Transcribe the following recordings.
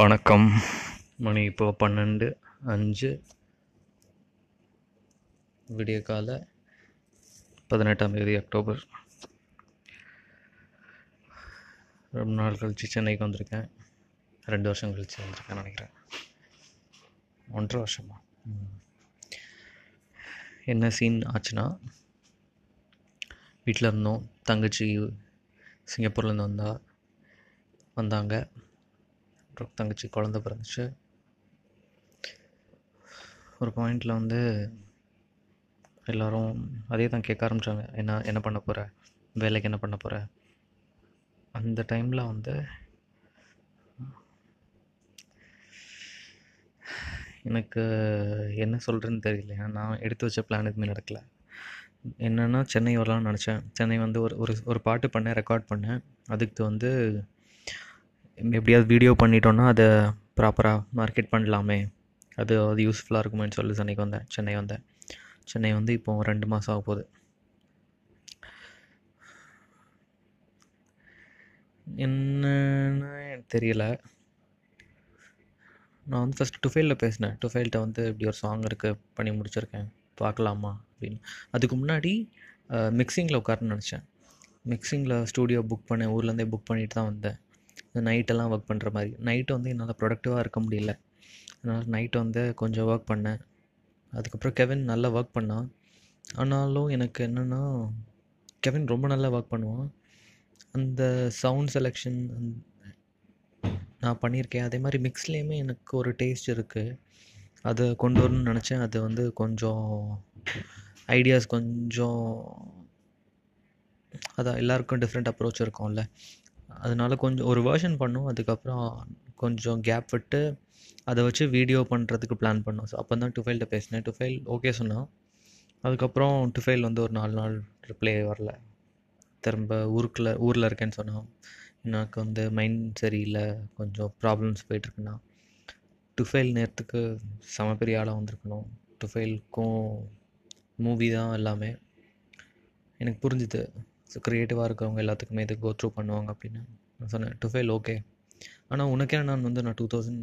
வணக்கம். மணி இப்போ 12:05, விடிய காலை 18ஆம் தேதி அக்டோபர். ரொம்ப நாள் கழிச்சு சென்னைக்கு வந்திருக்கேன். 2 வருஷம் கழிச்சு வந்திருக்கேன் நினைக்கிறேன். 1.5 வருஷமா. என்ன சீன் ஆச்சுன்னா, வீட்டில் இருந்தோம். தங்கச்சி சிங்கப்பூர்லேருந்து வந்தாங்க. அப்புறம் தங்கச்சி குழந்த பிறந்துச்சு. ஒரு பாயிண்டில் எல்லோரும் அதே தான் கேட்க ஆரம்பித்தாங்க. என்ன பண்ண போகிற, வேலைக்கு என்ன பண்ண போகிற. அந்த டைமில் எனக்கு என்ன சொல்கிறேன்னு தெரியல. நான் எடுத்து வச்ச பிளான் எதுவுமே நடக்கலை. என்னென்னா, சென்னை வரலான்னு நினச்சேன். சென்னை ஒரு பாட்டு பண்ணேன், ரெக்கார்ட் பண்ணேன். அதுக்கு எப்படியாவது வீடியோ பண்ணிட்டோன்னா அதை ப்ராப்பராக மார்க்கெட் பண்ணலாமே, அது யூஸ்ஃபுல்லாக இருக்குமேன்னு சொல்லி சென்னை வந்தேன். சென்னை இப்போ 2 மாதம் ஆக போகுது. என்னன்னு தெரியல. நான் ஃபஸ்ட் டுஃபைலில் பேசினேன். டுஃபைல்கிட்ட இப்படி ஒரு சாங் இருக்குது, பண்ணி முடிச்சிருக்கேன், பார்க்கலாமா அப்படின்னு. அதுக்கு முன்னாடி மிக்சிங்கில் உட்காரன்னு நினச்சேன். மிக்சிங்கில் ஸ்டூடியோ புக் பண்ணேன். ஊர்லேருந்தே புக் பண்ணிட்டு தான் வந்தேன். நைட்டெல்லாம் ஒர்க் பண்ணுற மாதிரி. நைட்டு என்னால் ப்ரொடக்டிவாக இருக்க முடியல. அதனால் நைட்டு கொஞ்சம் ஒர்க் பண்ணேன். அதுக்கப்புறம் கெவின் நல்லா ஒர்க் பண்ணான். ஆனாலும் எனக்கு என்னென்னா, கெவின் ரொம்ப நல்லா ஒர்க் பண்ணுவான். அந்த சவுண்ட் செலெக்ஷன் நான் பண்ணியிருக்கேன். அதே மாதிரி மிக்ஸ்லேயுமே எனக்கு ஒரு டேஸ்ட் இருக்குது. அதை கொண்டு வரணும்னு நினச்சேன். அது கொஞ்சம் ஐடியாஸ் கொஞ்சம் அதான் எல்லாேருக்கும் டிஃப்ரெண்ட் அப்ரோச் இருக்கும்ல. அதனால கொஞ்சம் ஒரு வேர்ஷன் பண்ணோம். அதுக்கப்புறம் கொஞ்சம் கேப் விட்டு அதை வச்சு வீடியோ பண்ணுறதுக்கு பிளான் பண்ணோம். ஸோ அப்போ தான் டுஃபைல்கிட்ட பேசினேன். டுஃபைல் ஓகே சொன்னான். அதுக்கப்புறம் டுஃபைல் ஒரு 4 நாள் ரிப்ளை வரல. திரும்ப ஊரில் இருக்கேன்னு சொன்னான். எனக்கு மைண்ட் சரியில்லை, கொஞ்சம் ப்ராப்ளம்ஸ் போய்ட்டுருக்குண்ணா. டுஃபைல் நேரத்துக்கு செம பெரிய ஆளாக வந்திருக்கணும். டுஃபைலுக்கும் மூவி தான் எல்லாமே. எனக்கு புரிஞ்சுது. ஸோ க்ரியேட்டிவாக இருக்கவங்க எல்லாத்துக்குமே இது கோ த்ரூ பண்ணுவாங்க அப்படின்னு நான் சொன்னேன். டுஃபைல் ஓகே. ஆனால் உனக்கே நான் 2000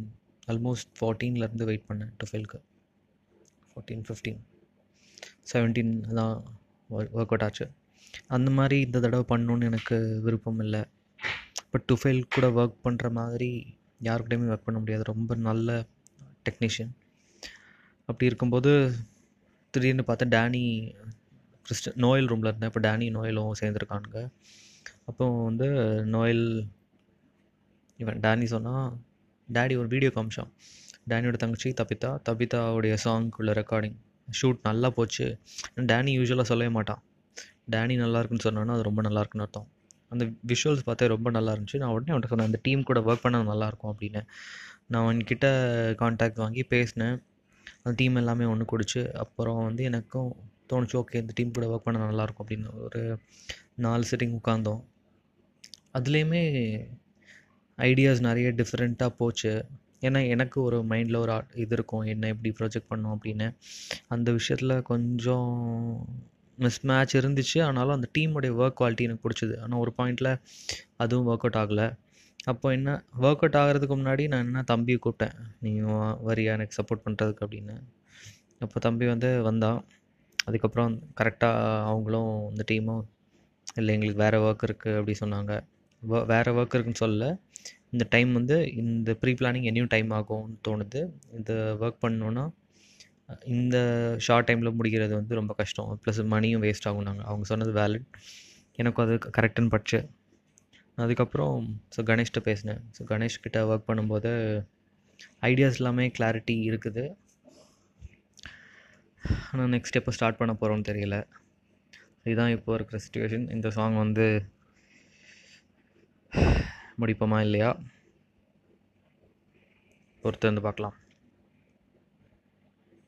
ஆல்மோஸ்ட் 14 வெயிட் பண்ணேன் டுஃபைலுக்கு. 14, 15, 17 தான் ஒர்க் அவுட் ஆச்சு. அந்த மாதிரி இந்த தடவை பண்ணணுன்னு எனக்கு விருப்பம் இல்லை. பட் டுஃபைல் கூட ஒர்க் பண்ணுற மாதிரி யாருக்கிட்டையுமே ஒர்க் பண்ண முடியாது. ரொம்ப நல்ல டெக்னீஷியன். அப்படி இருக்கும்போது திடீர்னு பார்த்தா டேனி நோயல் ரூமில் இருந்தேன். இப்போ டேனி நோயலும் சேர்ந்துருக்கானுங்க. அப்போ நோயல் இவன் டேனி சொன்னால், டேடி ஒரு வீடியோ காமிச்சான். டேனியோட தங்கச்சி தபிதாவுடைய சாங்குக்குள்ள ரெக்கார்டிங் ஷூட் நல்லா போச்சு. டேனி யூஸ்வலாக சொல்லவே மாட்டான். டேனி நல்லாயிருக்குன்னு சொன்னான்னா அது ரொம்ப நல்லாயிருக்குன்னு அர்த்தம். அந்த விஷுவல்ஸ் பார்த்தா ரொம்ப நல்லா இருந்துச்சு. நான் உடனே அவன்கிட்ட சொன்னேன், அந்த டீம் கூட ஒர்க் பண்ண நல்லாயிருக்கும் அப்படின்னு. நான் அவன்கிட்ட கான்டாக்ட் வாங்கி பேசினேன். அந்த டீம் எல்லாமே ஒன்று குடிச்சு அப்புறம் எனக்கும் தோணுச்சு, ஓகே இந்த டீம் கூட ஒர்க் பண்ண நல்லாயிருக்கும் அப்படின்னு. ஒரு 4 சிட்டிங் உட்காந்தோம். அதுலேயுமே ஐடியாஸ் நிறைய டிஃப்ரெண்ட்டாக போச்சு. ஏன்னா எனக்கு ஒரு மைண்டில் ஒரு இது இருக்கும், என்ன எப்படி ப்ரொஜெக்ட் பண்ணோம் அப்படின்னு. அந்த விஷயத்தில் கொஞ்சம் மிஸ் மேட்ச் இருந்துச்சு. ஆனாலும் அந்த டீமுடைய ஒர்க் குவாலிட்டி எனக்கு பிடிச்சிது. ஆனால் ஒரு பாயிண்டில் அதுவும் ஒர்க் அவுட் ஆகலை. அப்போ என்ன ஒர்க் அவுட் ஆகிறதுக்கு முன்னாடி நான் தம்பியை கூப்பிட்டேன், நீ வரியா எனக்கு சப்போர்ட் பண்ணுறதுக்கு அப்படின்னு. அப்போ தம்பி வந்தான். அதுக்கப்புறம் கரெக்டாக அவங்களும் இந்த டீமும் இல்லை, எங்களுக்கு வேறு ஒர்க் இருக்குது அப்படி சொன்னாங்க. வேறு ஒர்க் இருக்குன்னு சொல்ல, இந்த டைம் இந்த ப்ரீ பிளானிங் என்னையும் டைம் ஆகும்னு தோணுது. இந்த ஒர்க் பண்ணோன்னா இந்த ஷார்ட் டைமில் முடிக்கிறது ரொம்ப கஷ்டம், ப்ளஸ் மணியும் வேஸ்ட் ஆகும். அவங்க சொன்னது வேலிட். எனக்கும் அது கரெக்டுன்னு பட்சு. அதுக்கப்புறம் கணேஷ்கிட்ட பேசினேன். கணேஷ்கிட்ட ஒர்க் பண்ணும்போது ஐடியாஸ் எல்லாமே கிளாரிட்டி இருக்குது. ஆனால் நெக்ஸ்ட் எப்போ ஸ்டார்ட் பண்ண போகிறோன்னு தெரியல. இதுதான் இப்போ இருக்கிற சுச்சுவேஷன். இந்த சாங் முடிப்போமா இல்லையா பொறுத்து பார்க்கலாம்.